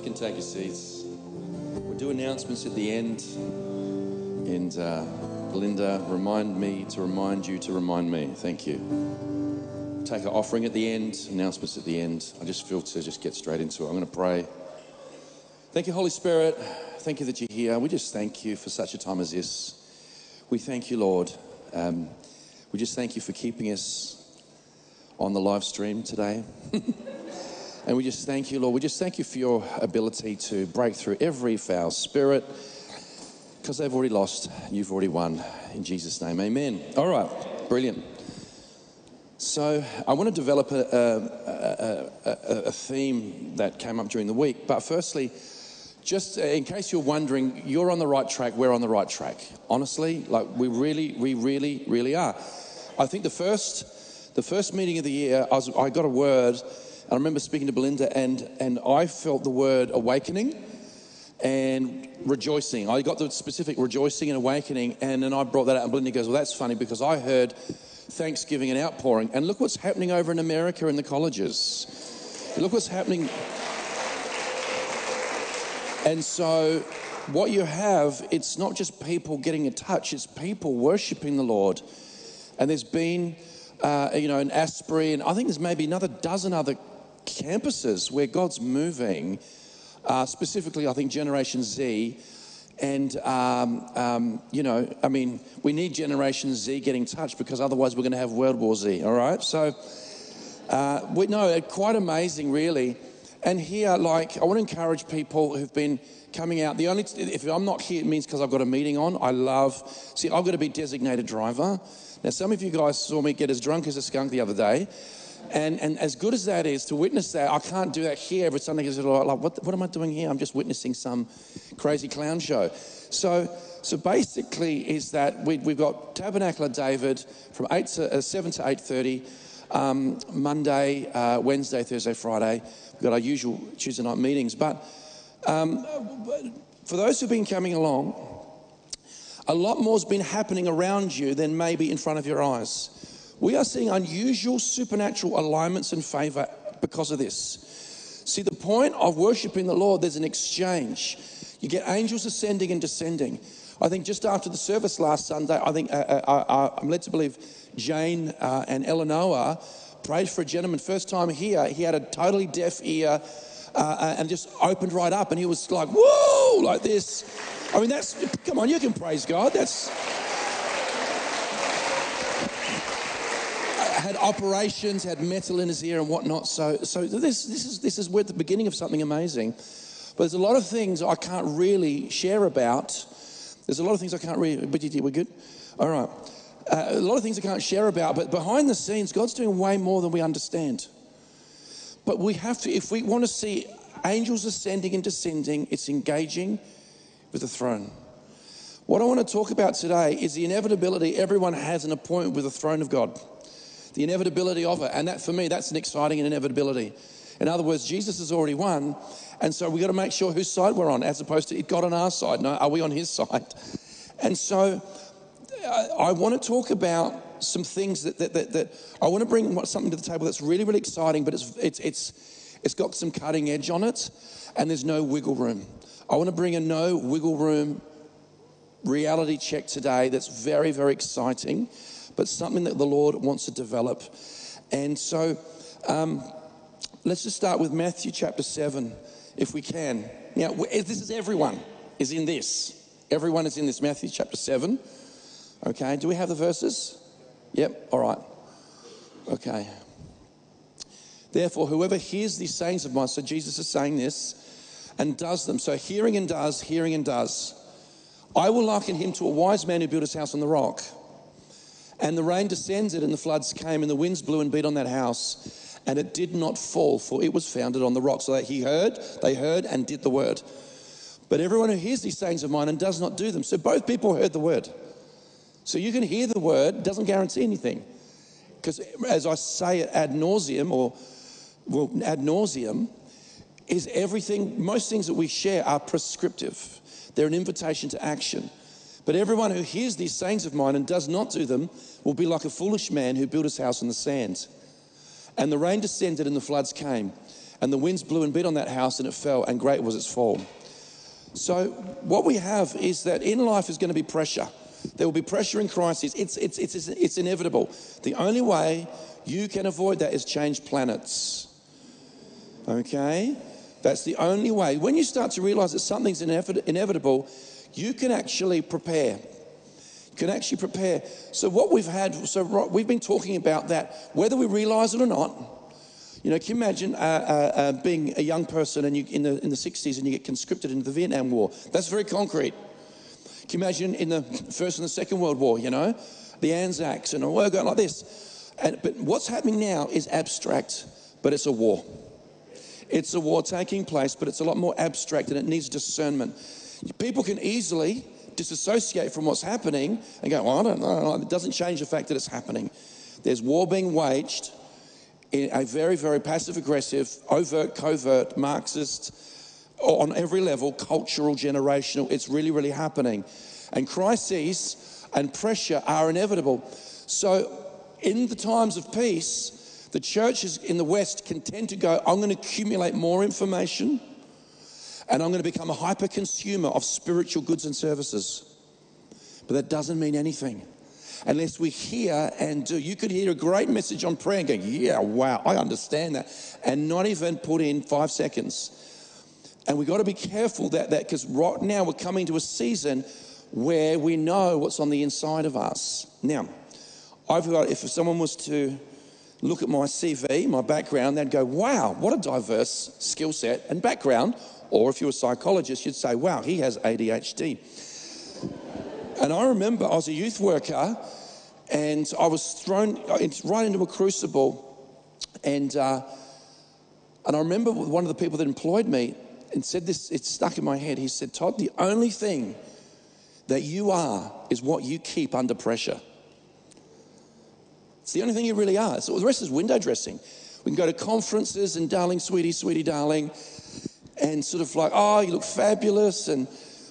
guys can take your seats. We'll do announcements at the end. And Belinda, remind me to remind you to remind me. Thank you. Take an offering at the end, announcements at the end. I just feel to just get straight into it. I'm going to pray. Thank you, Holy Spirit. Thank you that you're here. We just thank you for such a time as this. We thank you, Lord. We just thank you for keeping us on the live stream today. And we just thank you, Lord. We just thank you for your ability to break through every foul spirit, because they've already lost, you've already won. In Jesus' name, amen. All right, brilliant. So I want to develop a theme that came up during the week. But firstly, just in case you're wondering, you're on the right track, we're on the right track. Honestly, like we really are. I think the first meeting of the year, I got a word, and I remember speaking to Belinda, and I felt the word awakening and rejoicing. I got the specific rejoicing and awakening, and then I brought that out, and Belinda goes, well, that's funny, because I heard Thanksgiving and outpouring, and look what's happening over in America in the colleges. Look what's happening. And so what you have, it's not just people getting in touch, it's people worshiping the Lord. And there's been, in Asbury, and I think there's maybe another dozen other campuses where God's moving, specifically I think Generation Z. And, we need Generation Z getting in touch, because otherwise we're going to have World War Z, all right? So, quite amazing, really. And here, I want to encourage people who've been coming out. If I'm not here, it means because I've got a meeting on. I've got to be designated driver. Now, some of you guys saw me get as drunk as a skunk the other day. And as good as that is to witness that, I can't do that here every Sunday, because what am I doing here? I'm just witnessing some crazy clown show. So basically is that we've got Tabernacle of David from 7 to 8:30, Monday, Wednesday, Thursday, Friday. We've got our usual Tuesday night meetings. But for those who've been coming along, a lot more's been happening around you than maybe in front of your eyes. We are seeing unusual supernatural alignments and favor because of this. See, the point of worshiping the Lord, there's an exchange. You get angels ascending and descending. I think just after the service last Sunday, I think I'm led to believe Jane and Eleanor prayed for a gentleman. First time here, he had a totally deaf ear and just opened right up, and he was like, whoa, like this. I mean, come on, you can praise God. That's... had operations, had metal in his ear and whatnot. So this is we're at the beginning of something amazing. But there's a lot of things I can't really share about. We're good? All right. A lot of things I can't share about, but behind the scenes, God's doing way more than we understand. But we have to, if we want to see angels ascending and descending, it's engaging with the throne. What I want to talk about today is the inevitability everyone has an appointment with the throne of God. The inevitability of it, and that for me, that's an exciting inevitability. In other words, Jesus has already won, and so we've got to make sure whose side we're on, as opposed to God on our side. No, are we on his side? And so I want to talk about some things that I want to bring something to the table that's really, really exciting, but it's got some cutting edge on it, and there's no wiggle room. I want to bring a no wiggle room reality check today that's very, very exciting, but something that the Lord wants to develop. And so let's just start with Matthew chapter 7, if we can. Now, this is everyone is in this. Everyone is in this, Matthew chapter 7. Okay, do we have the verses? Yep, all right. Okay. Therefore, whoever hears these sayings of mine, so Jesus is saying this, and does them. So hearing and does. I will liken him to a wise man who built his house on the rock. And the rain descended, and the floods came, and the winds blew and beat on that house, and it did not fall, for it was founded on the rock. So that they heard, and did the word. But everyone who hears these sayings of mine and does not do them, so both people heard the word. So you can hear the word, doesn't guarantee anything. Because as I say it ad nauseum, is everything, most things that we share are prescriptive. They're an invitation to action. But everyone who hears these sayings of mine and does not do them will be like a foolish man who built his house on the sand. And the rain descended and the floods came, and the winds blew and beat on that house and it fell, and great was its fall. So what we have is that in life is going to be pressure. There will be pressure in crises. It's inevitable. The only way you can avoid that is change planets. Okay? That's the only way. When you start to realize that something's inevitable, you can actually prepare. So what we've had, we've been talking about that, whether we realize it or not. You know, can you imagine being a young person and you, in the 60s, and you get conscripted into the Vietnam War? That's very concrete. Can you imagine in the First and the Second World War, you know, the ANZACS and a war going like this? But what's happening now is abstract, but it's a war. It's a war taking place, but it's a lot more abstract and it needs discernment. People can easily disassociate from what's happening and go, well, I don't know. It doesn't change the fact that it's happening. There's war being waged in a very, very passive-aggressive, overt, covert, Marxist, on every level, cultural, generational. It's really, really happening. And crises and pressure are inevitable. So in the times of peace, the churches in the West can tend to go, I'm going to accumulate more information and I'm going to become a hyper-consumer of spiritual goods and services. But that doesn't mean anything unless we hear and do. You could hear a great message on prayer and go, yeah, wow, I understand that, and not even put in 5 seconds. And we've got to be careful that because right now we're coming to a season where we know what's on the inside of us. Now, I've got, if someone was to look at my CV, my background, they'd go, wow, what a diverse skill set and background. Or if you're a psychologist, you'd say, wow, he has ADHD. And I remember I was a youth worker and I was thrown right into a crucible. And I remember one of the people that employed me and said this, it's stuck in my head. He said, Todd, the only thing that you are is what you keep under pressure. It's the only thing you really are. So the rest is window dressing. We can go to conferences and darling, sweetie, sweetie, darling, and sort of like, oh, you look fabulous and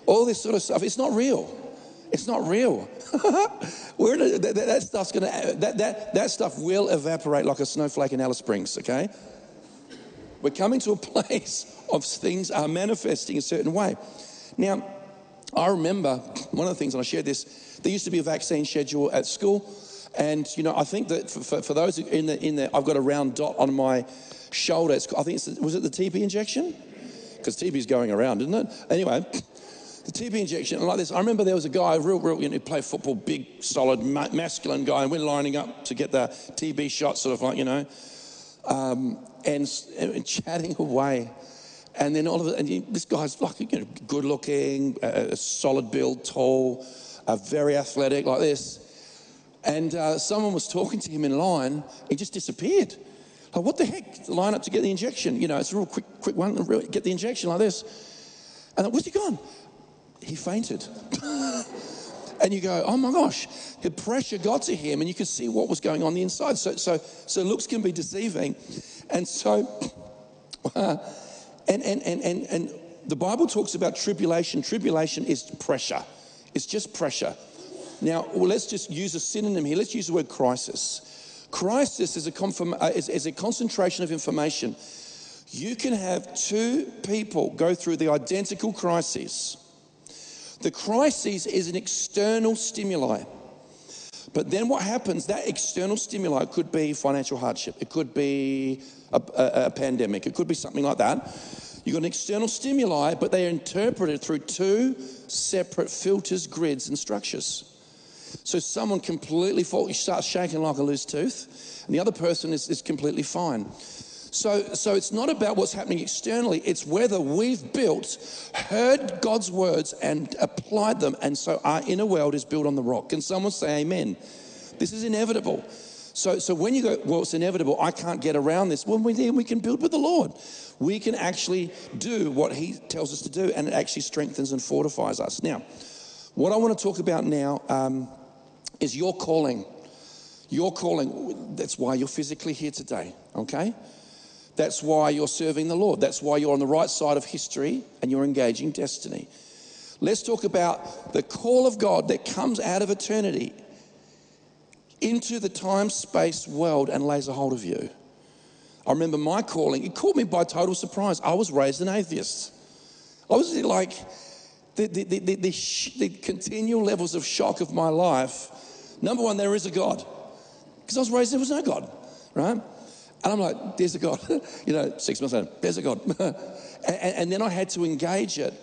all this sort of stuff. It's not real. It's not real. That stuff will evaporate like a snowflake in Alice Springs, okay? We're coming to a place of things are manifesting a certain way. Now, I remember one of the things, and I shared this, there used to be a vaccine schedule at school. And, you know, I think that for those in there, I've got a round dot on my shoulder. Was it the TB injection? Because TB's going around, isn't it? Anyway, the TB injection, and like this, I remember there was a guy, real, you know, who played football, big, solid, masculine guy, and we're lining up to get the TB shot, sort of like, you know, and chatting away. And then all of it, and this guy's like, you know, good looking, solid build, tall, very athletic, like this. And someone was talking to him in line. He just disappeared. Like, what the heck? Line up to get the injection. You know, it's a real quick one. Get the injection like this. And where's he gone? He fainted. And you go, oh my gosh, the pressure got to him, and you could see what was going on the inside. So looks can be deceiving, and so. And the Bible talks about tribulation. Tribulation is pressure. It's just pressure. Now, well, let's just use a synonym here. Let's use the word crisis. Crisis is a concentration of information. You can have two people go through the identical crises. The crisis is an external stimuli. But then what happens, that external stimuli could be financial hardship. It could be a pandemic. It could be something like that. You've got an external stimuli, but they are interpreted through two separate filters, grids, and structures. So someone completely starts shaking like a loose tooth, and the other person is completely fine. So it's not about what's happening externally. It's whether we've heard God's words and applied them. And so our inner world is built on the rock. Can someone say amen? This is inevitable. So when you go, well, it's inevitable, I can't get around this. Well, then we can build with the Lord. We can actually do what he tells us to do, and it actually strengthens and fortifies us. Now, what I want to talk about now is your calling. Your calling, that's why you're physically here today, okay? That's why you're serving the Lord. That's why you're on the right side of history and you're engaging destiny. Let's talk about the call of God that comes out of eternity into the time-space world and lays a hold of you. I remember my calling. It caught me by total surprise. I was raised an atheist. I was like, the continual levels of shock of my life. Number one, there is a God. Because I was raised, there was no God, right? And I'm like, there's a God. 6 months later, there's a God. and then I had to engage it.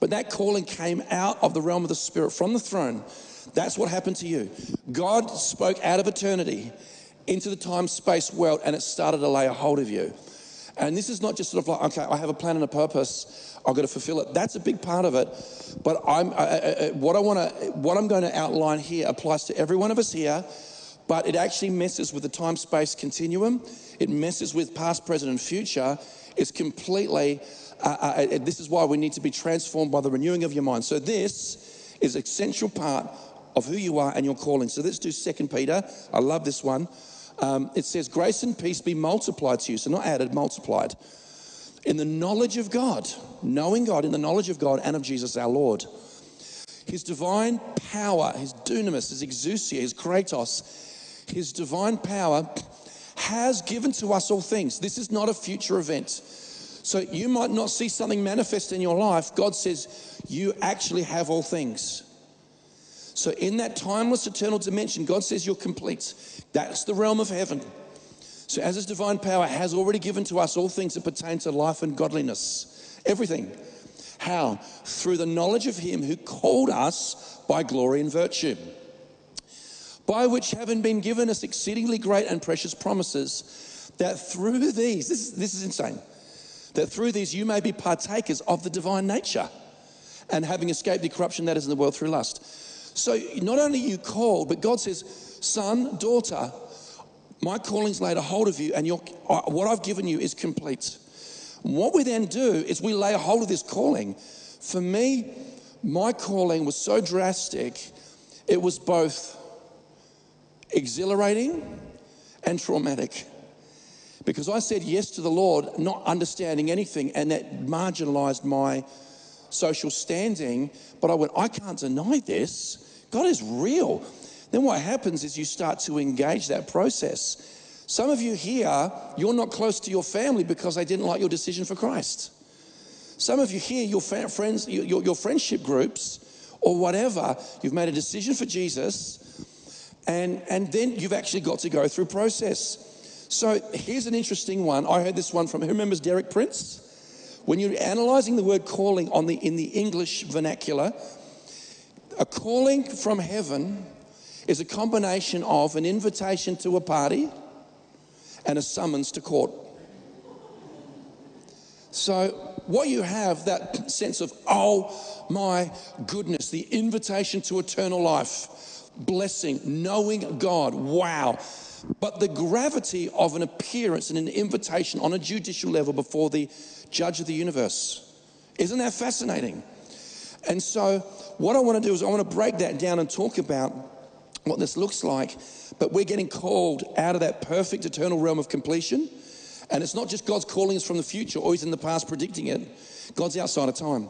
But that calling came out of the realm of the Spirit, from the throne. That's what happened to you. God spoke out of eternity into the time-space world, and it started to lay a hold of you. And this is not just sort of like, okay, I have a plan and a purpose, I've got to fulfill it. That's a big part of it. But what I'm going to outline here applies to every one of us here, but it actually messes with the time-space continuum. It messes with past, present, and future. It's completely, this is why we need to be transformed by the renewing of your mind. So this is a central part of who you are and your calling. So let's do Second Peter. I love this one. It says, grace and peace be multiplied to you. So not added, multiplied. In the knowledge of God, knowing God, in the knowledge of God and of Jesus our Lord. His divine power, his dunamis, his exousia, his kratos, his divine power has given to us all things. This is not a future event. So you might not see something manifest in your life. God says, you actually have all things. So in that timeless, eternal dimension, God says you're complete. That's the realm of heaven. So as his divine power has already given to us all things that pertain to life and godliness. Everything. How? Through the knowledge of him who called us by glory and virtue. By which having been given us exceedingly great and precious promises, that through these, this is insane, that through these you may be partakers of the divine nature, and having escaped the corruption that is in the world through lust. So not only you called, but God says, son, daughter, my calling's laid a hold of you, and what I've given you is complete. What we then do is we lay a hold of this calling. For me, my calling was so drastic, it was both exhilarating and traumatic. Because I said yes to the Lord, not understanding anything, and that marginalized my social standing, but I went, I can't deny this. God is real. Then what happens is you start to engage that process. Some of you here, you're not close to your family because they didn't like your decision for Christ. Some of you here, your friends, your friendship groups or whatever, you've made a decision for Jesus, and then you've actually got to go through process. So here's an interesting one. I heard this one from, who remembers Derek Prince? When you're analyzing the word calling in the English vernacular, a calling from heaven is a combination of an invitation to a party and a summons to court. So what you have, that sense of, oh my goodness, the invitation to eternal life, blessing, knowing God, wow. But the gravity of an appearance and an invitation on a judicial level before the judge of the universe. Isn't that fascinating? And so what I want to do is I want to break that down and talk about what this looks like, but we're getting called out of that perfect eternal realm of completion. And it's not just God's calling us from the future or he's in the past predicting it. God's outside of time.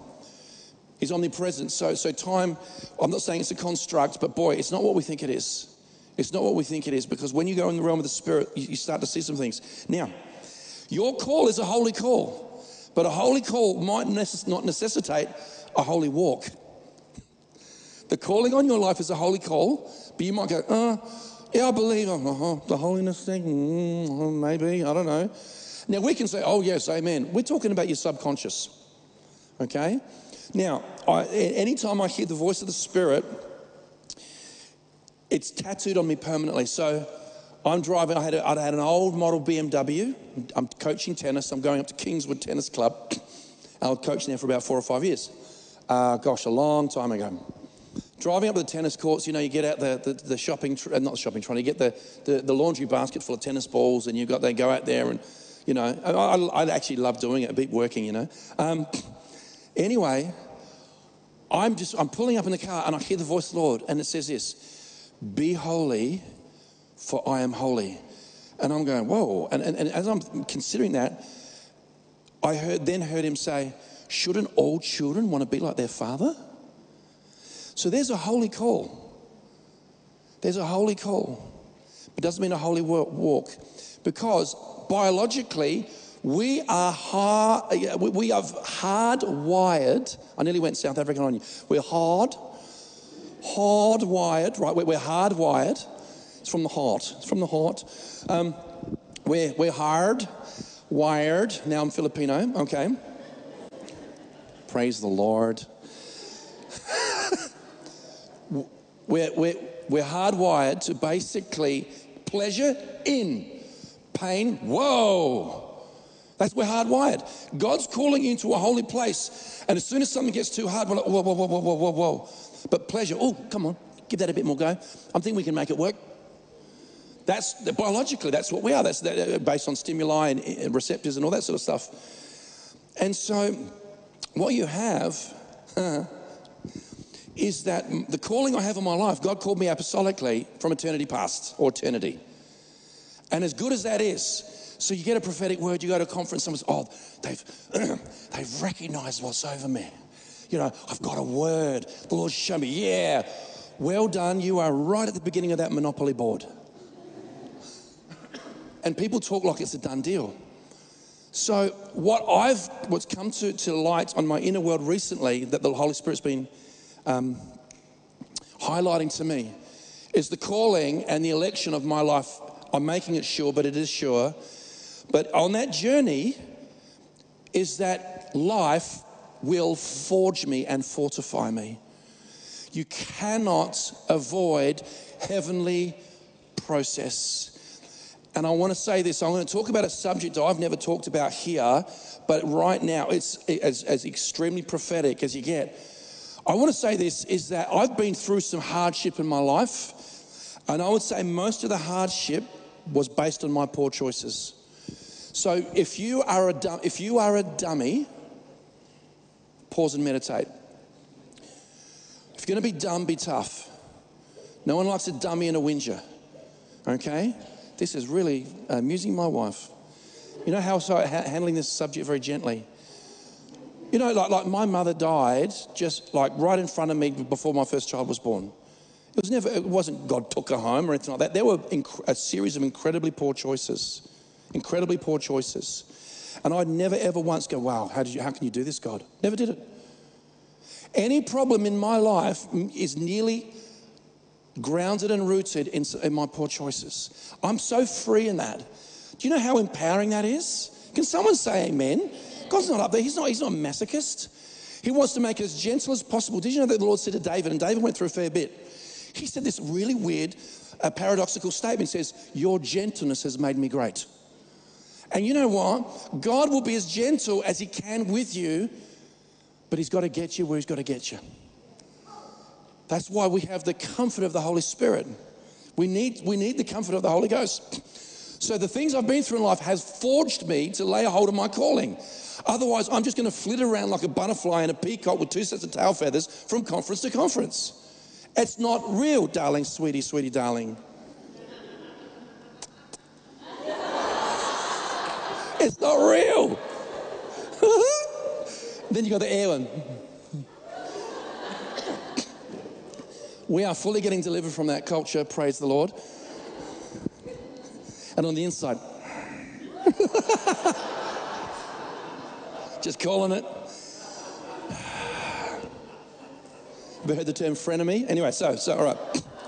He's omnipresent. So time, I'm not saying it's a construct, but boy, it's not what we think it is. It's not what we think it is, because when you go in the realm of the Spirit, you start to see some things. Now, your call is a holy call. But a holy call might not necessitate a holy walk. The calling on your life is a holy call, but you might go, yeah, I believe the holiness thing, maybe, I don't know. Now, we can say, oh, yes, amen. We're talking about your subconscious, okay? Now, anytime I hear the voice of the Spirit, it's tattooed on me permanently. So I'm driving, I had an old model BMW. I'm coaching tennis. I'm going up to Kingswood Tennis Club. I was coaching there for about 4 or 5 years. A long time ago. Driving up to the tennis courts, you get out the shopping, not shopping trolley, you get the laundry basket full of tennis balls, and they go out there, and, I actually love doing it. I beat working, Anyway, I'm pulling up in the car, and I hear the voice of the Lord, and it says this, be holy, for I am holy. And I'm going, whoa. And as I'm considering that, I heard him say, shouldn't all children want to be like their father? So there's a holy call. But it doesn't mean a holy walk. Because biologically, we are hardwired. I nearly went South African on you. We're hardwired, right? We're hardwired. It's from the heart. It's from the heart. We're hardwired. Now I'm Filipino. Okay. Praise the Lord. We're hardwired to basically pleasure in pain. Whoa. We're hardwired. God's calling you into a holy place. And as soon as something gets too hard, we're like, whoa, whoa, whoa, whoa, whoa, whoa, whoa. But pleasure, oh, come on, give that a bit more go. I think we can make it work. That's biologically, that's what we are. That's based on stimuli and receptors and all that sort of stuff. And so what you have is that the calling I have in my life, God called me apostolically from eternity past, or eternity. And as good as that is, so you get a prophetic word, you go to a conference, someone's, oh, they've recognized what's over me. You know, I've got a word, the Lord showed me, yeah, well done, you are right at the beginning of that Monopoly board. And people talk like it's a done deal. So what's come to light on my inner world recently that the Holy Spirit's been highlighting to me is the calling and the election of my life. I'm making it sure, but it is sure. But on that journey is that life will forge me and fortify me. You cannot avoid heavenly process. And I want to say this, I'm going to talk about a subject I've never talked about here, but right now it's as extremely prophetic as you get. I want to say this, is that I've been through some hardship in my life, and I would say most of the hardship was based on my poor choices. So if you are a dummy, pause and meditate. If you're going to be dumb, be tough. No one likes a dummy and a whinger, okay? This is really amusing my wife. You know how I'm handling this subject very gently. You know, like my mother died just like right in front of me before my first child was born. It wasn't God took her home or anything like that. There were a series of incredibly poor choices. And I'd never ever once go, wow, how can you do this, God? Never did it. Any problem in my life is nearly grounded and rooted in my poor choices. I'm so free in that. Do you know how empowering that is? Can someone say amen? God's not up there. He's not a masochist. He wants to make it as gentle as possible. Did you know that the Lord said to David, and David went through a fair bit, he said this really weird, paradoxical statement. He says, your gentleness has made me great. And you know what? God will be as gentle as he can with you, but he's got to get you where he's got to get you. That's why we have the comfort of the Holy Spirit. We need the comfort of the Holy Ghost. So the things I've been through in life has forged me to lay a hold of my calling. Otherwise, I'm just going to flit around like a butterfly and a peacock with two sets of tail feathers from conference to conference. It's not real, darling, sweetie, darling. It's not real. Then you got the air one. We are fully getting delivered from that culture, praise the Lord. And on the inside, just calling it. Ever heard the term frenemy? Anyway, so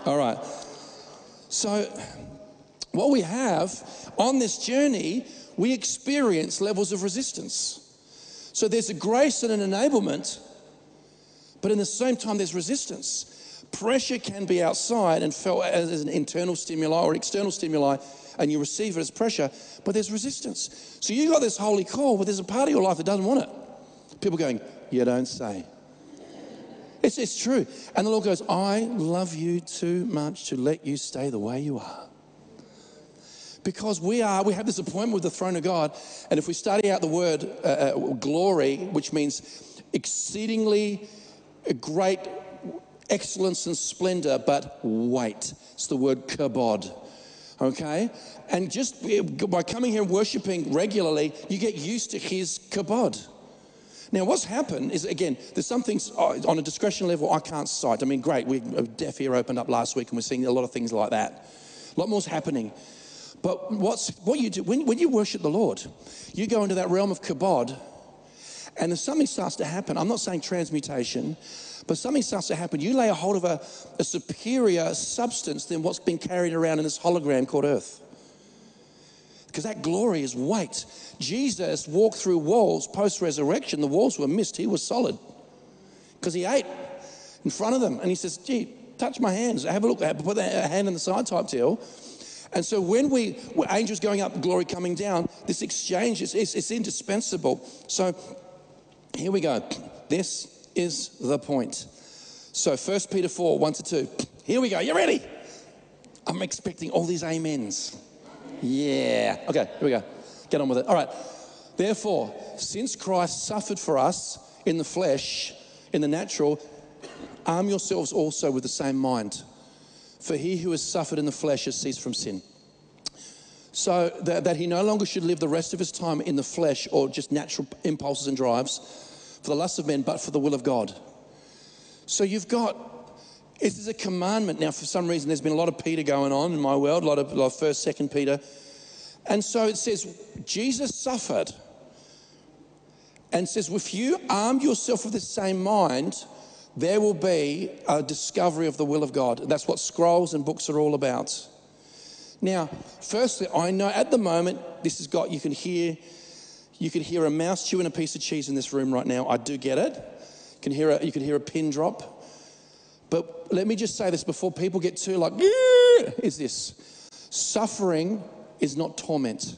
all right. So what we have on this journey, we experience levels of resistance. So there's a grace and an enablement, but in the same time, there's resistance. Pressure can be outside and felt as an internal stimuli or external stimuli, and you receive it as pressure, but there's resistance. So you got this holy call, but there's a part of your life that doesn't want it. People going, you don't say. It's true. And the Lord goes, I love you too much to let you stay the way you are. Because we have this appointment with the throne of God, and if we study out the word glory, which means exceedingly great excellence and splendor, but wait. It's the word kabod. Okay? And just by coming here and worshiping regularly, you get used to his kabod. Now, what's happened is, again, there's some things on a discretion level I can't cite. I mean, great, we Deaf Ear opened up last week, and we're seeing a lot of things like that. A lot more's happening. But what you do, when you worship the Lord, you go into that realm of kabod, and if something starts to happen, I'm not saying transmutation, but something starts to happen, you lay a hold of a superior substance than what's been carried around in this hologram called earth. Because that glory is weight. Jesus walked through walls post-resurrection. The walls were mist. He was solid. Because he ate in front of them. And he says, gee, touch my hands. Have a look. Put a hand in the side type deal. And so when angels going up, glory coming down, this exchange is indispensable. So here we go. This is the point. So First Peter 4, 1-2. Here we go. You ready? I'm expecting all these amens. Yeah. Okay, here we go. Get on with it. All right. Therefore, since Christ suffered for us in the flesh, in the natural, arm yourselves also with the same mind. For he who has suffered in the flesh has ceased from sin. So that he no longer should live the rest of his time in the flesh or just natural impulses and drives for the lust of men, but for the will of God. So you've got... This is a commandment. Now, for some reason, there's been a lot of Peter going on in my world, a lot of First, Second Peter. And so it says, Jesus suffered. And says, if you arm yourself with the same mind, there will be a discovery of the will of God. That's what scrolls and books are all about. Now, firstly, I know at the moment, this has got, you can hear a mouse chewing a piece of cheese in this room right now. I do get it. You can hear a pin drop. But let me just say this before people get too like, is this. Suffering is not torment.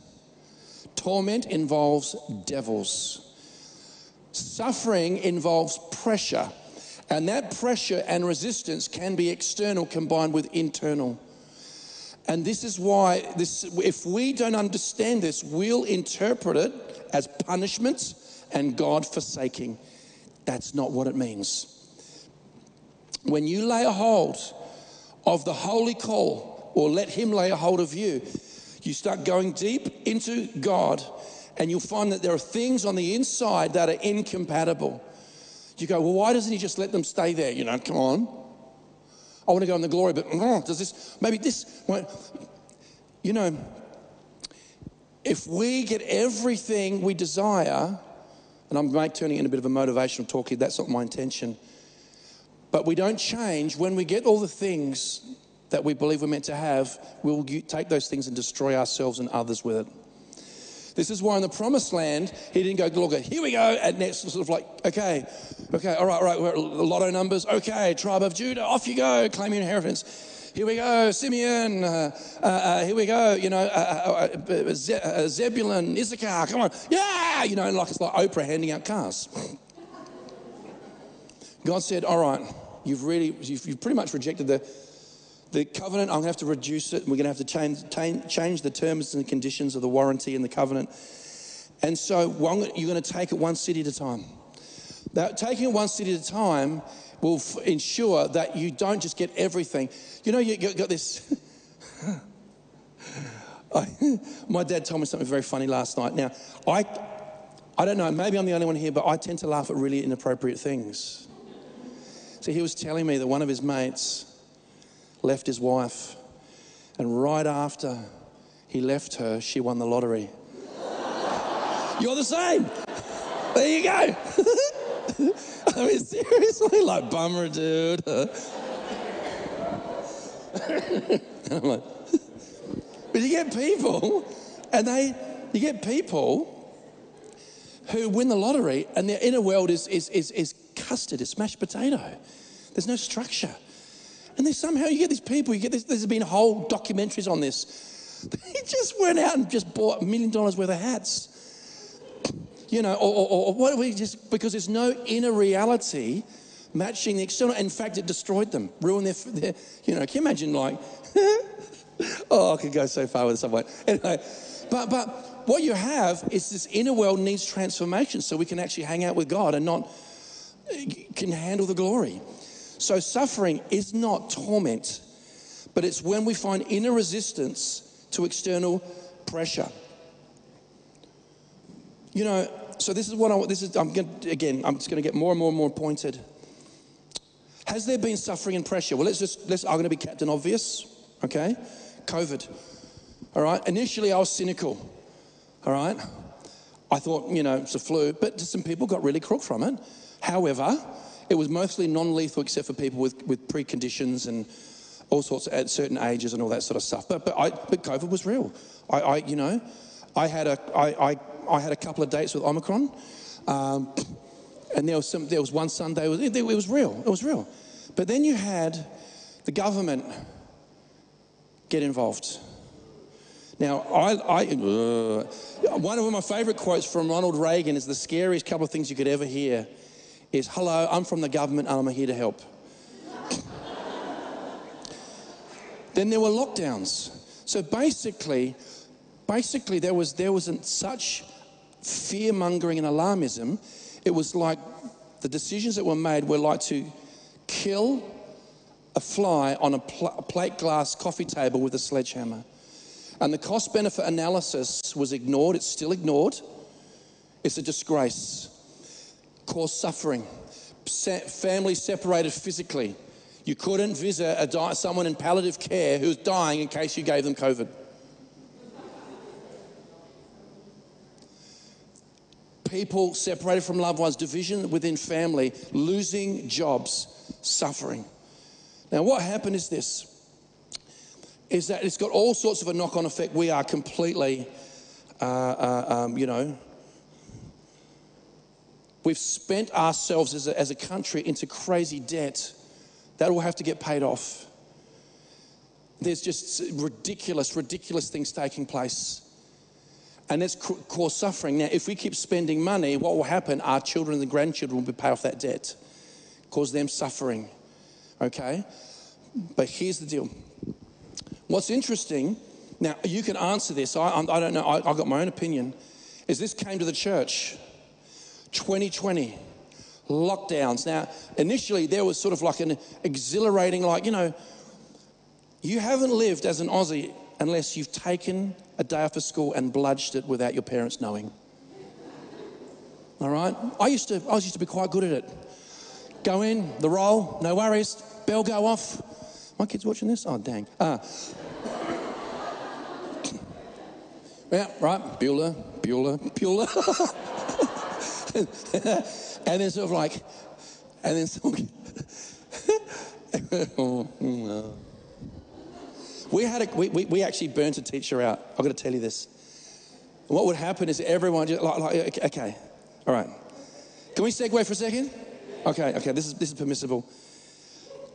Torment involves devils. Suffering involves pressure. And that pressure and resistance can be external combined with internal. And this is why, if we don't understand this, we'll interpret it as punishment and God forsaking. That's not what it means. When you lay a hold of the holy call, or let him lay a hold of you, you start going deep into God, and you'll find that there are things on the inside that are incompatible. You go, well, why doesn't he just let them stay there? You know, come on. I want to go in the glory, but does this, maybe this, you know, if we get everything we desire, and I'm turning in a bit of a motivational talk here, that's not my intention. But we don't change. When we get all the things that we believe we're meant to have, we'll take those things and destroy ourselves and others with it. This is why in the promised land, he didn't go, look, here we go, and next sort of like, okay, all right, we're lotto numbers, okay, tribe of Judah, off you go, claim your inheritance. Here we go, Simeon, here we go, you know, Zebulun, Issachar, come on, yeah, you know, like it's like Oprah handing out cars. God said, all right, You've pretty much rejected the covenant. I'm going to have to reduce it. We're going to have to change the terms and the conditions of the warranty and the covenant. And so you're going to take it one city at a time. That taking it one city at a time will ensure that you don't just get everything. You know, you got this. My dad told me something very funny last night. Now, I don't know, maybe I'm the only one here, but I tend to laugh at really inappropriate things. So he was telling me that one of his mates left his wife, and right after he left her, she won the lottery. You're the same. There you go. I mean, seriously, like, bummer, dude. I'm like, but you get people who win the lottery, and their inner world is custard, it's mashed potato. There's no structure. And then somehow you get these people, there's been whole documentaries on this. They just went out and just bought $1 million worth of hats. You know, or what do we just, because there's no inner reality matching the external. In fact, it destroyed them, ruined their you know, can you imagine like, oh, I could go so far with this, I won't. Anyway, but what you have is this inner world needs transformation so we can actually hang out with God and not, can handle the glory. So suffering is not torment, but it's when we find inner resistance to external pressure. You know, so this is what I'm just going to get more and more and more pointed. Has there been suffering and pressure? Well, I'm going to be Captain Obvious, okay? COVID. All right. Initially, I was cynical. All right. I thought, you know, it's a flu, but some people got really crook from it. However, it was mostly non-lethal except for people with preconditions and all sorts at certain ages and all that sort of stuff. But COVID was real. I had a couple of dates with Omicron, and there was one Sunday it was real. It was real. But then you had the government get involved. Now, one of my favourite quotes from Ronald Reagan is the scariest couple of things you could ever hear is, "Hello, I'm from the government and I'm here to help." Then there were lockdowns. So basically there wasn't such fear-mongering and alarmism. It was like the decisions that were made were like to kill a fly on a plate glass coffee table with a sledgehammer. And the cost-benefit analysis was ignored. It's still ignored. It's a disgrace. Caused suffering. Families separated physically. You couldn't visit someone in palliative care who's dying in case you gave them COVID. People separated from loved ones, division within family, losing jobs, suffering. Now, what happened is this, is that it's got all sorts of a knock-on effect. We are completely, we've spent ourselves as a country into crazy debt that will have to get paid off. There's just ridiculous things taking place. And that's caused suffering. Now, if we keep spending money, what will happen? Our children and grandchildren will pay off that debt, cause them suffering, okay? But here's the deal. What's interesting, now you can answer this, I don't know, I've got my own opinion, is this came to the church, 2020, lockdowns. Now, initially there was sort of like an exhilarating, like, you know, you haven't lived as an Aussie unless you've taken a day off of school and bludged it without your parents knowing. All right? I used to be quite good at it. Go in, the roll, no worries, bell go off. My kids watching this? Oh, dang. Yeah, right, Bueller. And then sort of like, and then someone, oh, no. We actually burnt a teacher out. I've got to tell you this. What would happen is everyone just like okay, all right. Can we segue for a second? Okay. This is permissible.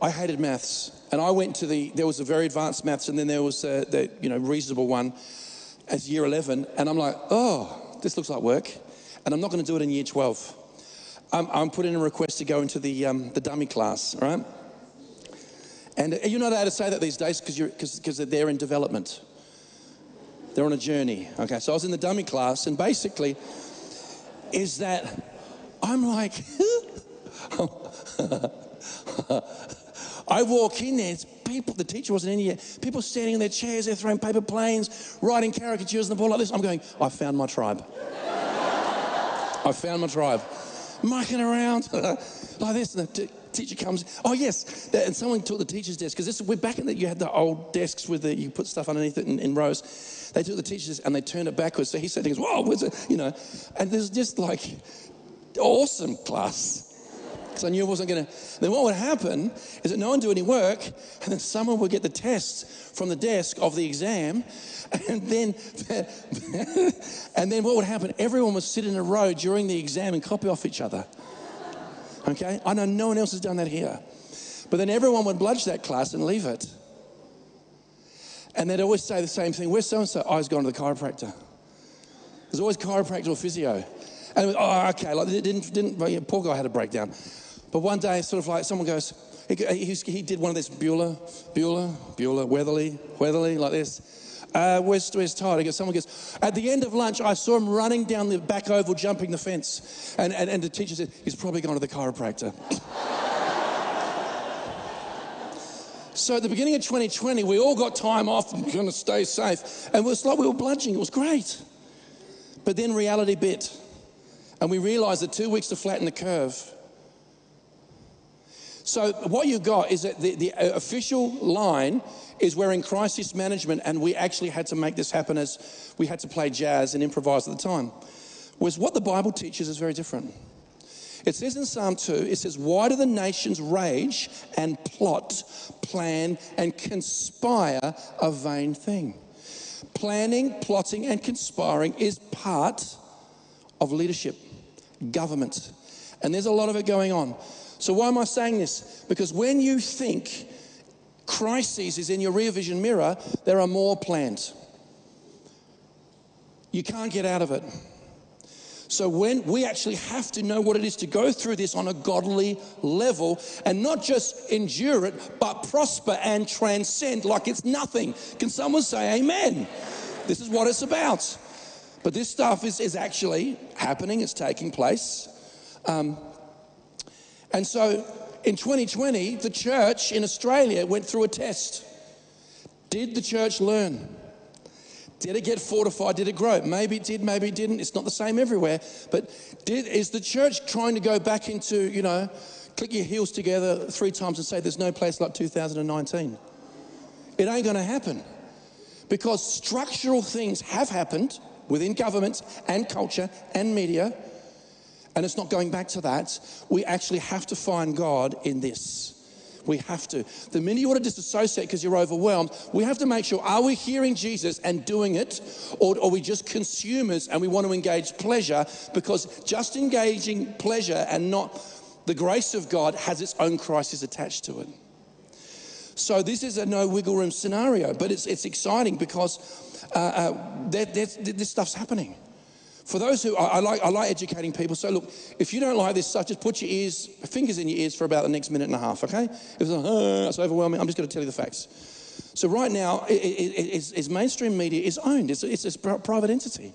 I hated maths, and I went to there was a very advanced maths, and then there was the reasonable one as year 11, and I'm like, oh, this looks like work, and I'm not going to do it in year 12. I'm putting in a request to go into the dummy class, right? And you're not allowed to say that these days because they're in development. They're on a journey. Okay, so I was in the dummy class, and basically is that I'm like, I walk in there, the teacher wasn't in yet, people standing in their chairs, they're throwing paper planes, writing caricatures on the board like this. I'm going, I found my tribe. I found my tribe. Mucking around like this, and the teacher comes, oh yes, and someone took the teacher's desk, because we're back in that you had the old desks with the, you put stuff underneath it in rows. They took the teacher's desk and they turned it backwards, so he said things, whoa, where's it, you know, and there's just like, awesome class. So I knew I wasn't going to. Then what would happen is that no one do any work, and then someone would get the test from the desk of the exam, and then what would happen? Everyone would sit in a row during the exam and copy off each other. Okay, I know no one else has done that here, but then everyone would bludge that class and leave it, and they'd always say the same thing. Where's so and so? Oh, he's gone to the chiropractor. There's always chiropractor or physio. And it was, oh, okay, like it didn't, poor guy had a breakdown. But one day, sort of like someone goes, he did one of this, Bueller, Weatherly, like this. Where's Todd? Someone goes, at the end of lunch, I saw him running down the back oval, jumping the fence. And the teacher said, he's probably gone to the chiropractor. So at the beginning of 2020, we all got time off, and gonna stay safe. And it was like we were bludgeoning, it was great. But then reality bit. And we realised that 2 weeks to flatten the curve. So what you got is that the official line is we're in crisis management, and we actually had to make this happen as we had to play jazz and improvise at the time. Whereas what the Bible teaches is very different. It says in Psalm 2, it says, why do the nations rage and plot, plan and conspire a vain thing? Planning, plotting and conspiring is part of leadership, government. And there's a lot of it going on. So why am I saying this? Because when you think crises is in your rear vision mirror, there are more planned. You can't get out of it. So when we actually have to know what it is to go through this on a godly level and not just endure it, but prosper and transcend like it's nothing. Can someone say amen? This is what it's about. But this stuff is actually happening. It's taking place. And so in 2020, the church in Australia went through a test. Did the church learn? Did it get fortified? Did it grow? Maybe it did, maybe it didn't. It's not the same everywhere. But is the church trying to go back into, you know, click your heels together 3 times and say there's no place like 2019? It ain't going to happen. Because structural things have happened within governments and culture and media, and it's not going back to that. We actually have to find God in this. We have to. The minute you want to disassociate because you're overwhelmed, we have to make sure, are we hearing Jesus and doing it, or are we just consumers and we want to engage pleasure? Because just engaging pleasure and not the grace of God has its own crisis attached to it. So this is a no wiggle room scenario, but it's exciting because this stuff's happening. For those who, I like educating people. So look, if you don't like this stuff, just put your fingers in your ears for about the next minute and a half, okay? If it's like, oh, that's overwhelming, I'm just going to tell you the facts. So right now, it's mainstream media is owned. It's a private entity,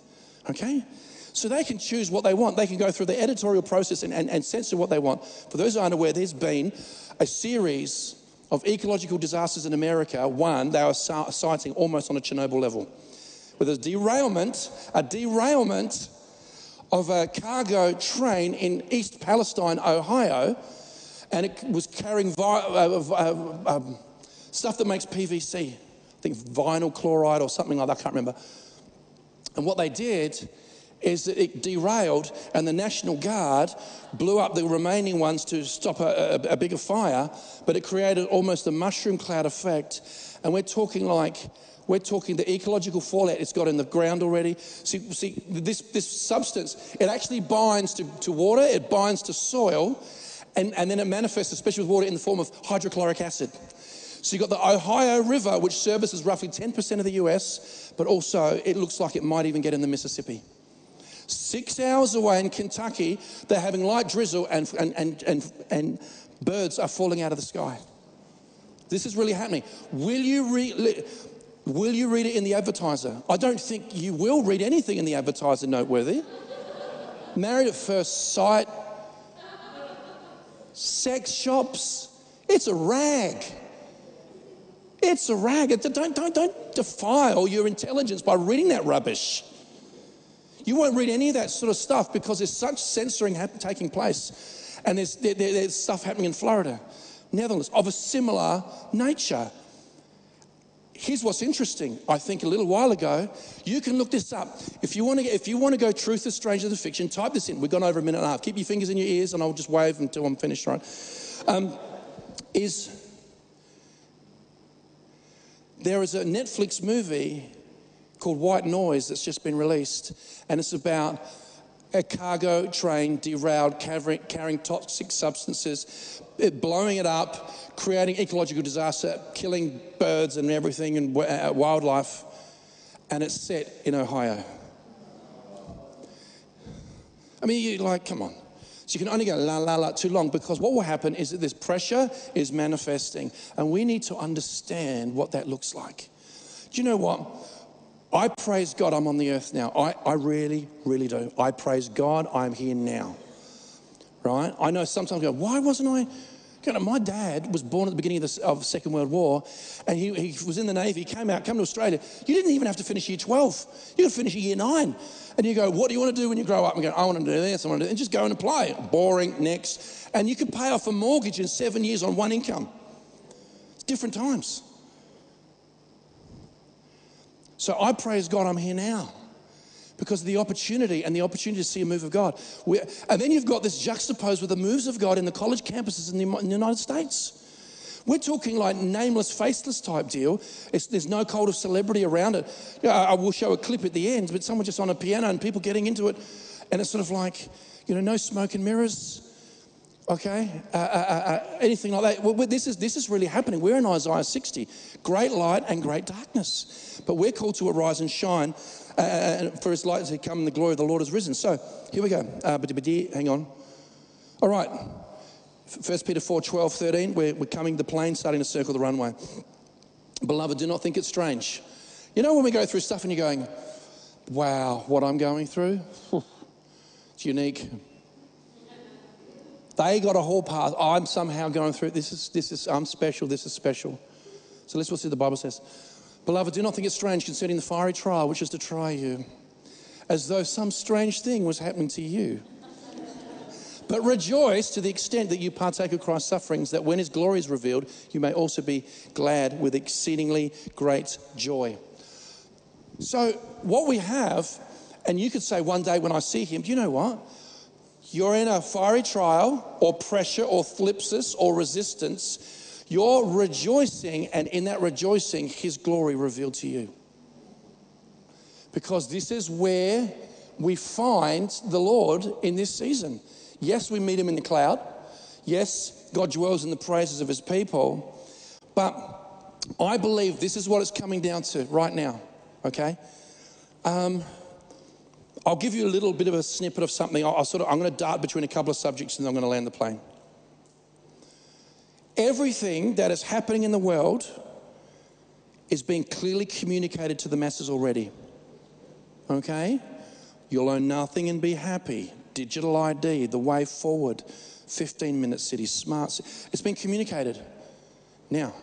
okay? So they can choose what they want. They can go through the editorial process and censor what they want. For those who aren't aware, there's been a series of ecological disasters in America. One, they are citing almost on a Chernobyl level, with a derailment of a cargo train in East Palestine, Ohio, and it was carrying stuff that makes PVC, I think vinyl chloride or something like that, I can't remember. And what they did is that it derailed, and the National Guard blew up the remaining ones to stop a bigger fire, but it created almost a mushroom cloud effect, and we're talking the ecological fallout it's got in the ground already. See this substance, it actually binds to water, it binds to soil, and then it manifests, especially with water, in the form of hydrochloric acid. So you've got the Ohio River, which services roughly 10% of the US, but also it looks like it might even get in the Mississippi. 6 hours away in Kentucky, they're having light drizzle and birds are falling out of the sky. This is really happening. Will you read it in the Advertiser? I don't think you will read anything in the Advertiser noteworthy. Married at First Sight, sex shops, it's a rag. It's a rag. Don't defile your intelligence by reading that rubbish. You won't read any of that sort of stuff because there's such censoring taking place, and there's stuff happening in Florida, Netherlands, of a similar nature. Here's what's interesting. I think a little while ago, you can look this up. If you want to go truth is stranger than fiction, type this in. We've gone over a minute and a half. Keep your fingers in your ears, and I'll just wave until I'm finished, right? There is a Netflix movie called White Noise that's just been released, and it's about a cargo train derailed, carrying toxic substances, blowing it up, creating ecological disaster, killing birds and everything and wildlife, and it's set in Ohio. I mean, you're like, come on. So you can only go la, la, la too long, because what will happen is that this pressure is manifesting, and we need to understand what that looks like. Do you know what? I praise God I'm on the earth now. I really, really do. I praise God I'm here now, right? I know sometimes I go, why wasn't I You know, my dad was born at the beginning of Second World War, and he was in the Navy, came out, come to Australia. You didn't even have to finish year 12. You could finish year 9. And you go, what do you want to do when you grow up? And go, I want to do this, I want to do this, and just go and apply. Boring, next. And you could pay off a mortgage in 7 years on one income. It's different times. So I praise God I'm here now, because of the opportunity, and the opportunity to see a move of God. And then you've got this juxtaposed with the moves of God in the college campuses in the United States. We're talking like nameless, faceless type deal. There's no cult of celebrity around it. I will show a clip at the end, but someone just on a piano and people getting into it. And it's sort of like, you know, no smoke and mirrors, okay? Anything like that. Well, this is really happening. We're in Isaiah 60. Great light and great darkness. But we're called to arise and shine, and for his light to come, the glory of the Lord has risen. So here we go. Hang on. All right. First Peter 4, 12, 13. We're coming, the plane starting to circle the runway. Beloved, do not think it's strange. You know when we go through stuff and you're going, wow, what I'm going through? It's unique. They got a hall pass. I'm somehow going through it. I'm special. This is special. So let's see what the Bible says. Beloved, do not think it's strange concerning the fiery trial which is to try you, as though some strange thing was happening to you. But rejoice to the extent that you partake of Christ's sufferings, that when his glory is revealed, you may also be glad with exceedingly great joy. So what we have, and you could say one day when I see him, do you know what? You're in a fiery trial or pressure or flipsis or resistance. You're rejoicing, and in that rejoicing, his glory revealed to you. Because this is where we find the Lord in this season. Yes, we meet him in the cloud. Yes, God dwells in the praises of his people. But I believe this is what it's coming down to right now, okay? I'll give you a little bit of a snippet of something. I'm going to dart between a couple of subjects, and then I'm going to land the plane. Everything that is happening in the world is being clearly communicated to the masses already. Okay? You'll own nothing and be happy. Digital ID, the way forward, 15-minute city, smart city. It's been communicated. Now,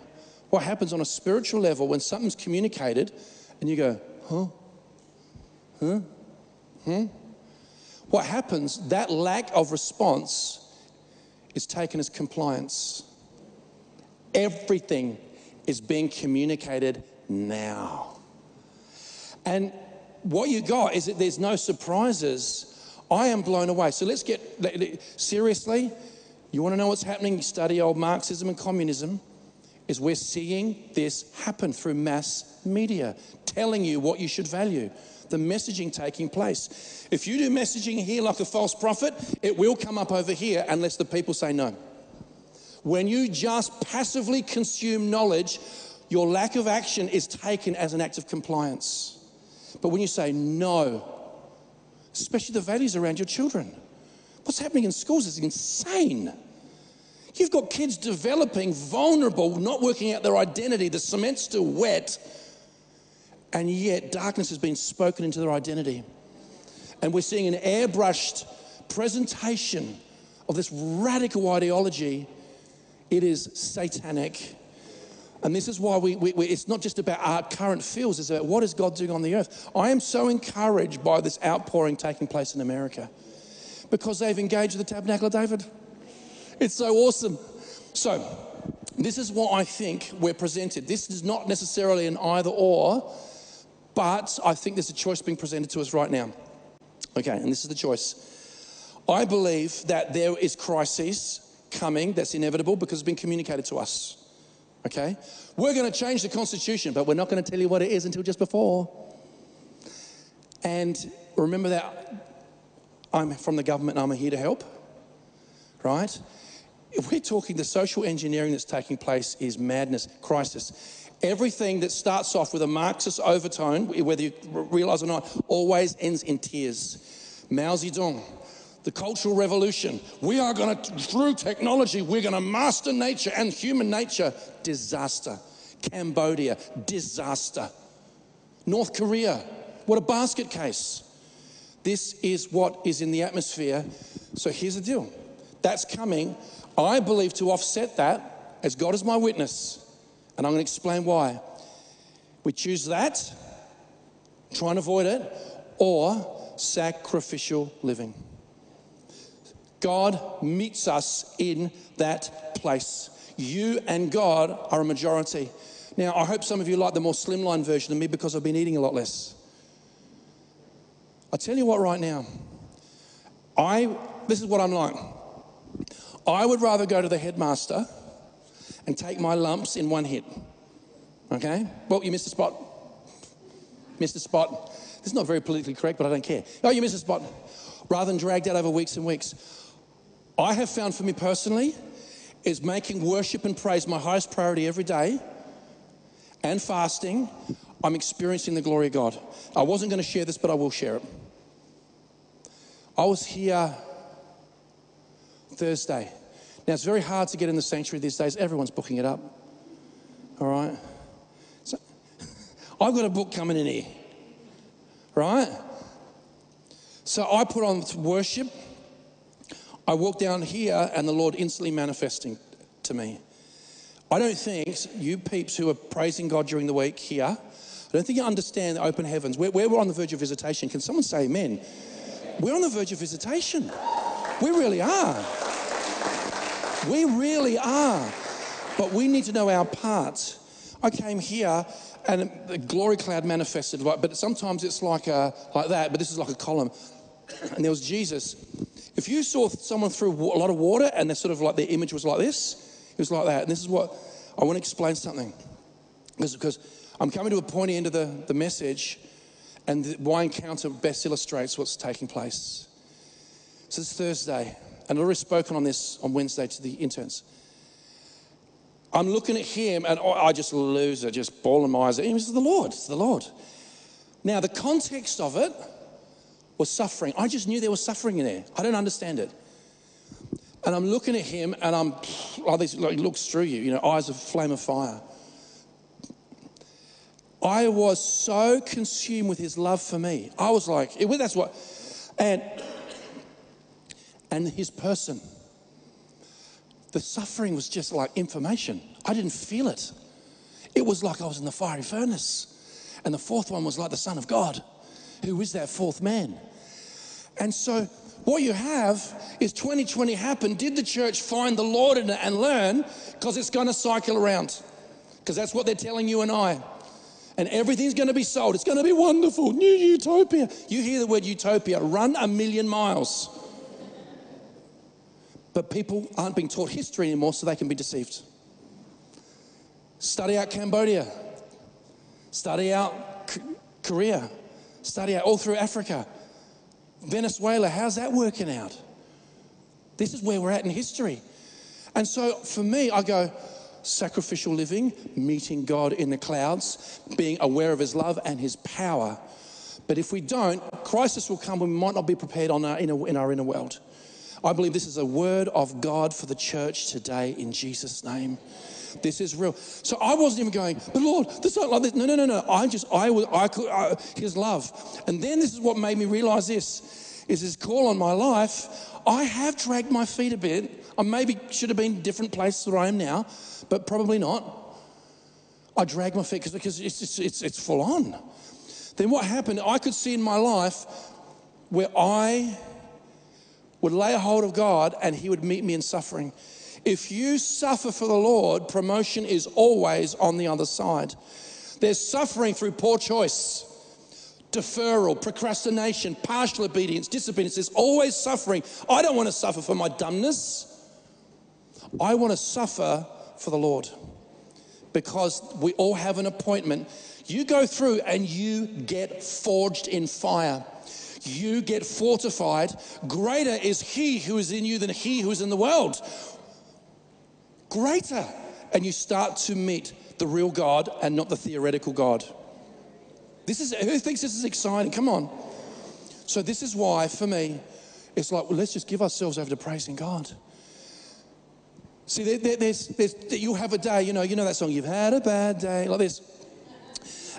what happens on a spiritual level when something's communicated and you go, huh? What happens, that lack of response is taken as compliance. Everything is being communicated now. And what you got is that there's no surprises. I am blown away. So let's get, seriously, you want to know what's happening? You study old Marxism and communism, is we're seeing this happen through mass media, telling you what you should value, the messaging taking place. If you do messaging here like a false prophet, it will come up over here unless the people say no. When you just passively consume knowledge, your lack of action is taken as an act of compliance. But when you say no, especially the values around your children, what's happening in schools is insane. You've got kids developing, vulnerable, not working out their identity, the cement's still wet, and yet darkness has been spoken into their identity. And we're seeing an airbrushed presentation of this radical ideology. It is satanic. And this is why it's not just about our current feels, it's about what is God doing on the earth. I am so encouraged by this outpouring taking place in America because they've engaged with the Tabernacle of David. It's so awesome. So this is what I think we're presented. This is not necessarily an either or, but I think there's a choice being presented to us right now. Okay, and this is the choice. I believe that there is crises coming, that's inevitable because it's been communicated to us. Okay? We're going to change the Constitution, but we're not going to tell you what it is until just before. And remember that I'm from the government and I'm here to help, right? If we're talking the social engineering that's taking place is madness, crisis. Everything that starts off with a Marxist overtone, whether you realize or not, always ends in tears. Mao Zedong. The Cultural Revolution. We are going to, through technology, we're going to master nature and human nature. Disaster. Cambodia. Disaster. North Korea. What a basket case. This is what is in the atmosphere. So here's the deal. That's coming. I believe to offset that, as God is my witness, and I'm going to explain why, we choose that, try and avoid it, or sacrificial living. God meets us in that place. You and God are a majority. Now, I hope some of you like the more slimline version of me because I've been eating a lot less. I tell you what right now, this is what I'm like. I would rather go to the headmaster and take my lumps in one hit. Okay? Well, you missed a spot. Missed a spot. This is not very politically correct, but I don't care. Oh, you missed a spot. Rather than dragged out over weeks and weeks. I have found for me personally is making worship and praise my highest priority every day and fasting. I'm experiencing the glory of God. I wasn't going to share this, but I will share it. I was here Thursday. Now, it's very hard to get in the sanctuary these days. Everyone's booking it up. All right? So, I've got a book coming in here. Right? So I put on worship. I walked down here and the Lord instantly manifesting to me. I don't think you peeps who are praising God during the week here, I don't think you understand the open heavens. We're on the verge of visitation. Can someone say amen? We're on the verge of visitation. We really are. We really are. But we need to know our part. I came here and the glory cloud manifested, but sometimes it's like that, but this is like a column. And there was Jesus. If you saw someone through a lot of water and they're sort of like their image was like this, it was like that. And this is what, I want to explain something. Because I'm coming to a pointy end of the message, and why encounter best illustrates what's taking place. So it's Thursday, and I've already spoken on this on Wednesday to the interns. I'm looking at him, and I just lose it, just bawling my eyes. It was the Lord, it's the Lord. Now, the context of it was suffering. I just knew there was suffering in there. I don't understand it. And I'm looking at him, and I'm, he looks through you, eyes of flame of fire. I was so consumed with his love for me. I was like, that's what, and his person. The suffering was just like information. I didn't feel it. It was like I was in the fiery furnace. And the fourth one was like the Son of God. Who is that fourth man? And so what you have is 2020 happened. Did the church find the Lord in it and learn? Because it's going to cycle around. Because that's what they're telling you and I. And everything's going to be sold. It's going to be wonderful. New utopia. You hear the word utopia. Run a million miles. But people aren't being taught history anymore, so they can be deceived. Study out Cambodia. Study out Korea. Study out all through Africa. Venezuela, how's that working out? This is where we're at in history. And so for me, I go, sacrificial living, meeting God in the clouds, being aware of his love and his power. But if we don't, crisis will come when we might not be prepared in our inner world. I believe this is a word of God for the church today in Jesus' name. This is real. So I wasn't even going, but Lord, this is not like this. No. I his love. And then this is what made me realize this, is his call on my life. I have dragged my feet a bit. I maybe should have been different places where I am now, but probably not. I dragged my feet because it's full on. Then what happened, I could see in my life where I would lay a hold of God and he would meet me in suffering. If you suffer for the Lord, promotion is always on the other side. There's suffering through poor choice, deferral, procrastination, partial obedience, disobedience. There's always suffering. I don't want to suffer for my dumbness. I want to suffer for the Lord because we all have an appointment. You go through and you get forged in fire. You get fortified. Greater is he who is in you than he who is in the world. Greater. And you start to meet the real God and not the theoretical God. Who thinks this is exciting? Come on. So this is why, for me, it's like, well, let's just give ourselves over to praising God. See, you'll have a day, you know that song, you've had a bad day, like this.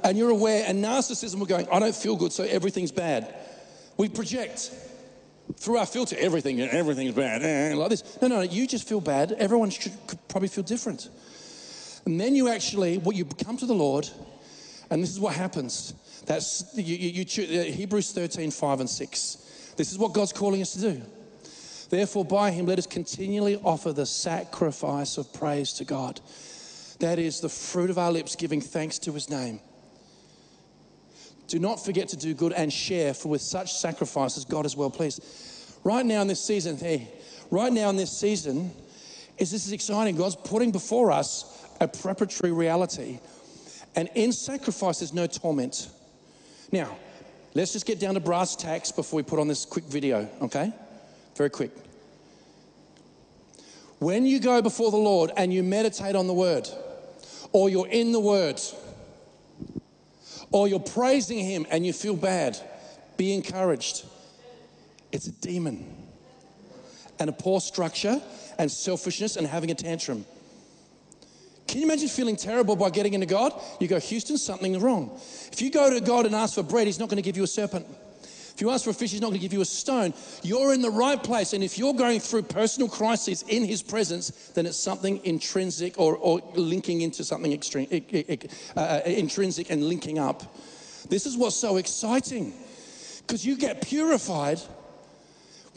And you're aware, and narcissism, we're going, I don't feel good, so everything's bad. We project. through our filter, everything's bad, like this. No, you just feel bad. Everyone could probably feel different. And then you actually, you come to the Lord, and this is what happens. That's, Hebrews 13, 5 and 6. This is what God's calling us to do. Therefore, by him, let us continually offer the sacrifice of praise to God. That is the fruit of our lips, giving thanks to his name. Do not forget to do good and share, for with such sacrifices, God is well pleased. Right now in this season, this is exciting. God's putting before us a preparatory reality. And in sacrifice, there's no torment. Now, let's just get down to brass tacks before we put on this quick video, okay? Very quick. When you go before the Lord and you meditate on the Word, or you're in the Word, or you're praising Him and you feel bad, be encouraged. It's a demon. And a poor structure and selfishness and having a tantrum. Can you imagine feeling terrible by getting into God? You go, Houston, something's wrong. If you go to God and ask for bread, he's not going to give you a serpent. If you ask for a fish, he's not going to give you a stone. You're in the right place. And if you're going through personal crises in his presence, then it's something intrinsic or linking into something extreme, intrinsic and linking up. This is what's so exciting, because you get purified.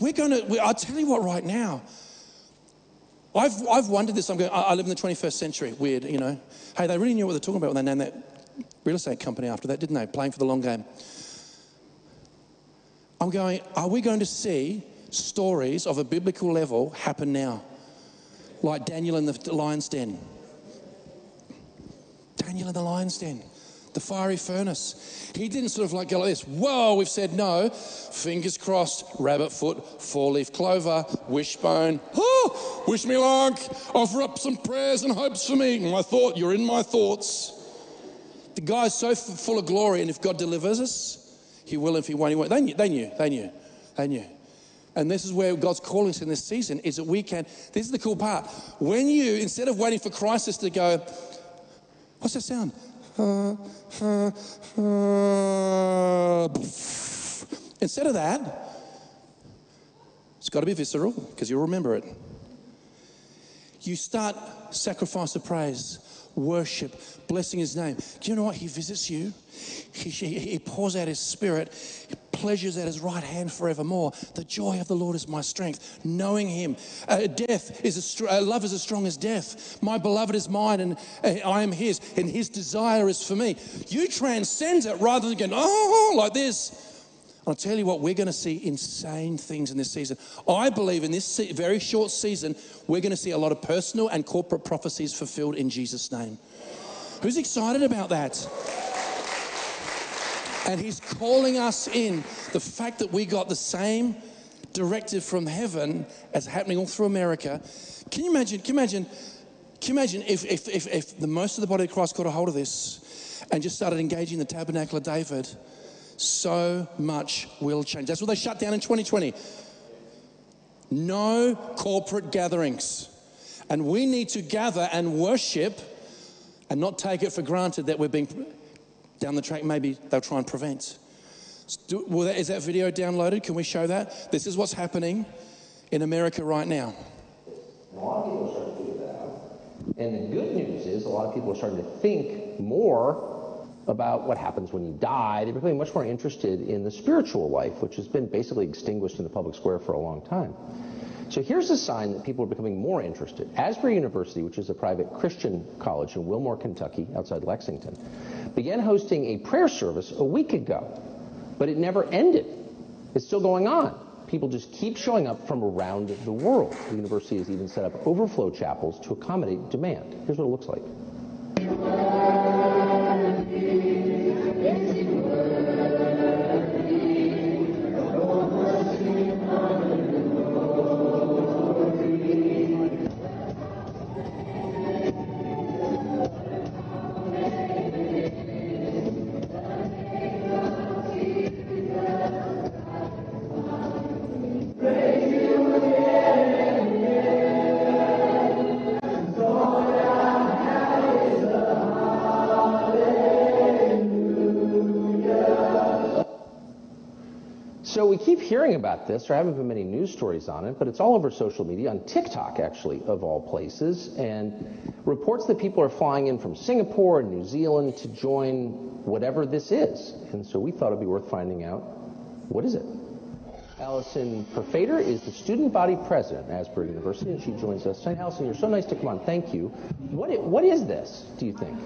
I'll tell you what right now. I've wondered this. I'm going, I live in the 21st century. Weird, you know. Hey, they really knew what they're talking about when they named that real estate company after that, didn't they? Playing for the long game. I'm going, are we going to see stories of a biblical level happen now? Like Daniel in the lion's den. Daniel in the lion's den. The fiery furnace. He didn't sort of like go like this. Whoa, we've said no. Fingers crossed, rabbit foot, four-leaf clover, wishbone. Oh, wish me luck. Offer up some prayers and hopes for me. My thought, you're in my thoughts. The guy's so full of glory, and if God delivers us, he will. If he won't, he won't. They knew. And this is where God's calling us in this season, is that we can. This is the cool part. When you, instead of waiting for crisis to go, what's that sound? Instead of that, it's got to be visceral, because you'll remember it. You start sacrifice of praise, worship, blessing his name. Do you know what? He visits you. He pours out his spirit. He pleasures at his right hand forevermore. The joy of the Lord is my strength. Knowing him. Love is as strong as death. My beloved is mine and I am his. And his desire is for me. You transcend it rather than going, oh, like this. I'll tell you what, we're going to see insane things in this season. I believe in this very short season, we're going to see a lot of personal and corporate prophecies fulfilled in Jesus' name. Who's excited about that? And he's calling us in. The fact that we got the same directive from heaven as happening all through America. Can you imagine if the most of the body of Christ got a hold of this and just started engaging the Tabernacle of David? So much will change. That's what they shut down in 2020. No corporate gatherings. And we need to gather and worship and not take it for granted that we're being... Down the track, maybe they'll try and prevent. Is that video downloaded? Can we show that? This is what's happening in America right now. A lot of people are starting to do that. And the good news is a lot of people are starting to think more about what happens when you die. They're becoming much more interested in the spiritual life, which has been basically extinguished in the public square for a long time. So here's a sign that people are becoming more interested. Asbury University, which is a private Christian college in Wilmore, Kentucky, outside Lexington, began hosting a prayer service a week ago, but it never ended. It's still going on. People just keep showing up from around the world. The university has even set up overflow chapels to accommodate demand. Here's what it looks like. we keep hearing about this. There haven't been many news stories on it, but it's all over social media, on TikTok, actually, of all places, and reports that people are flying in from Singapore and New Zealand to join whatever this is. And so we thought it'd be worth finding out, what is it? Allison Perfader is the student body president at Asbury University, and she joins us tonight. Allison, you're so nice to come on. Thank you. What is this, do you think?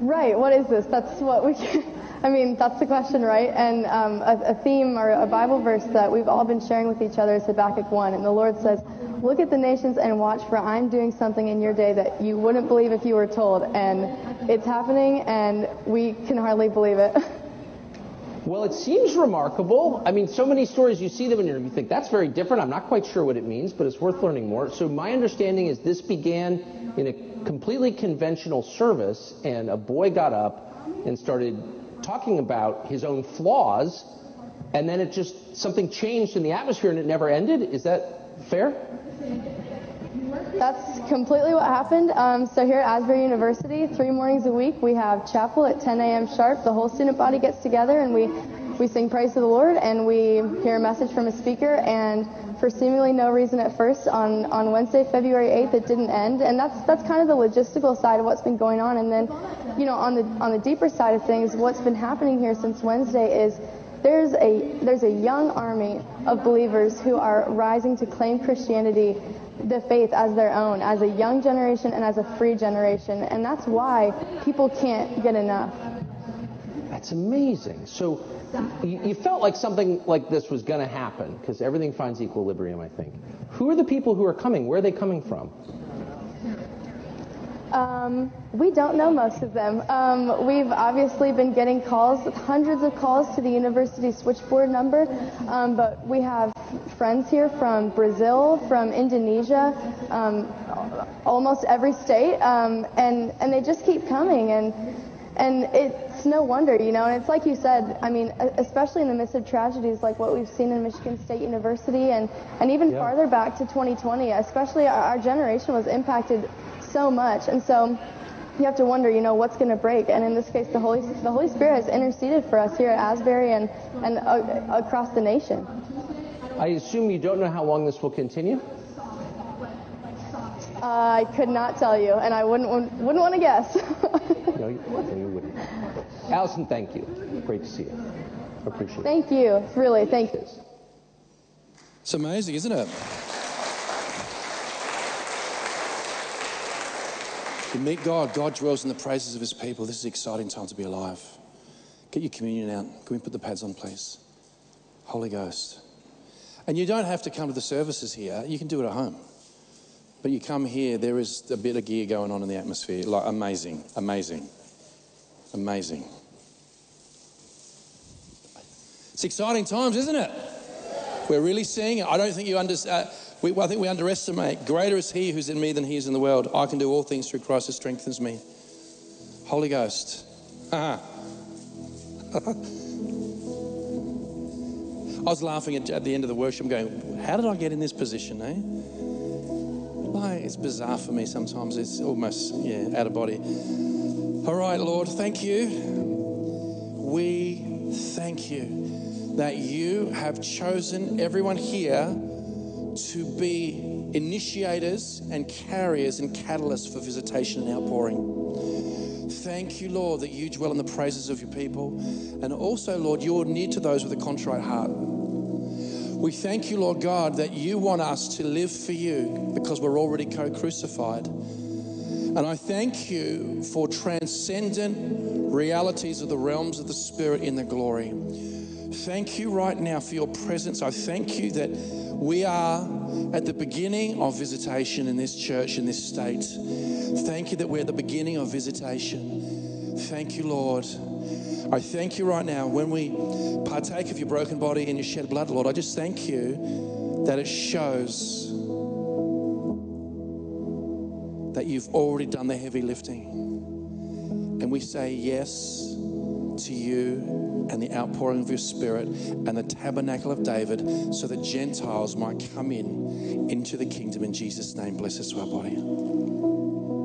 Right, what is this? That's what we can... I mean, that's the question, right? And a theme or a Bible verse that we've all been sharing with each other is Habakkuk 1. And the Lord says, look at the nations and watch, for I'm doing something in your day that you wouldn't believe if you were told. And it's happening, and we can hardly believe it. Well, it seems remarkable. I mean, so many stories, you see them and you think, that's very different. I'm not quite sure what it means, but it's worth learning more. So my understanding is this began in a completely conventional service, and a boy got up and started talking about his own flaws, and then it just, something changed in the atmosphere and it never ended. Is that fair? That's completely what happened. So here at Asbury University, 3 mornings a week, we have chapel at 10 a.m. sharp. The whole student body gets together and we sing praise to the Lord, and we hear a message from a speaker, and for seemingly no reason at first, on Wednesday, February 8th, it didn't end. And that's kind of the logistical side of what's been going on. And then, you know, on the deeper side of things, what's been happening here since Wednesday is there's a young army of believers who are rising to claim Christianity, the faith, as their own, as a young generation and as a free generation. And that's why people can't get enough. That's amazing. So you felt like something like this was going to happen, because everything finds equilibrium, I think. Who are the people who are coming? Where are they coming from? We don't know most of them. We've obviously been getting calls, hundreds of calls to the university switchboard number, but we have friends here from Brazil, from Indonesia, almost every state, and they just keep coming, and it's no wonder, you know. And it's like you said, I mean, especially in the midst of tragedies like what we've seen in Michigan State University, and even farther back to 2020, especially our generation was impacted so much. And so you have to wonder, you know, what's going to break. And in this case, the Holy Spirit has interceded for us here at Asbury and across the nation. I assume you don't know how long this will continue? I could not tell you, and I wouldn't want to guess. No, you wouldn't. Allison, thank you. Great to see you. I appreciate it. Thank you. Really, thank you. It's amazing, isn't it? You meet God. God dwells in the praises of his people. This is an exciting time to be alive. Get your communion out. Can we put the pads on, please? Holy Ghost. And you don't have to come to the services here. You can do it at home. But you come here, there is a bit of gear going on in the atmosphere. Like, amazing, amazing, amazing. It's exciting times, isn't it? We're really seeing it. I don't think you understand. I think we underestimate. Greater is he who's in me than he is in the world. I can do all things through Christ who strengthens me. Holy Ghost. I was laughing at the end of the worship. I'm going, how did I get in this position, eh? Like, it's bizarre for me sometimes. It's almost, out of body. All right, Lord, thank you. We thank you that you have chosen everyone here to be initiators and carriers and catalysts for visitation and outpouring. Thank you, Lord, that you dwell in the praises of your people. And also, Lord, you're near to those with a contrite heart. We thank you, Lord God, that you want us to live for you because we're already co-crucified. And I thank you for transcendent realities of the realms of the Spirit in the glory. Thank you right now for your presence. I thank you that we are at the beginning of visitation in this church, in this state. Thank you that we're at the beginning of visitation. Thank you, Lord. I thank you right now. When we partake of your broken body and your shed blood, Lord, I just thank you that it shows that you've already done the heavy lifting. And we say yes to you and the outpouring of your Spirit and the Tabernacle of David, so that Gentiles might come into the kingdom. In Jesus' name, bless us to our body.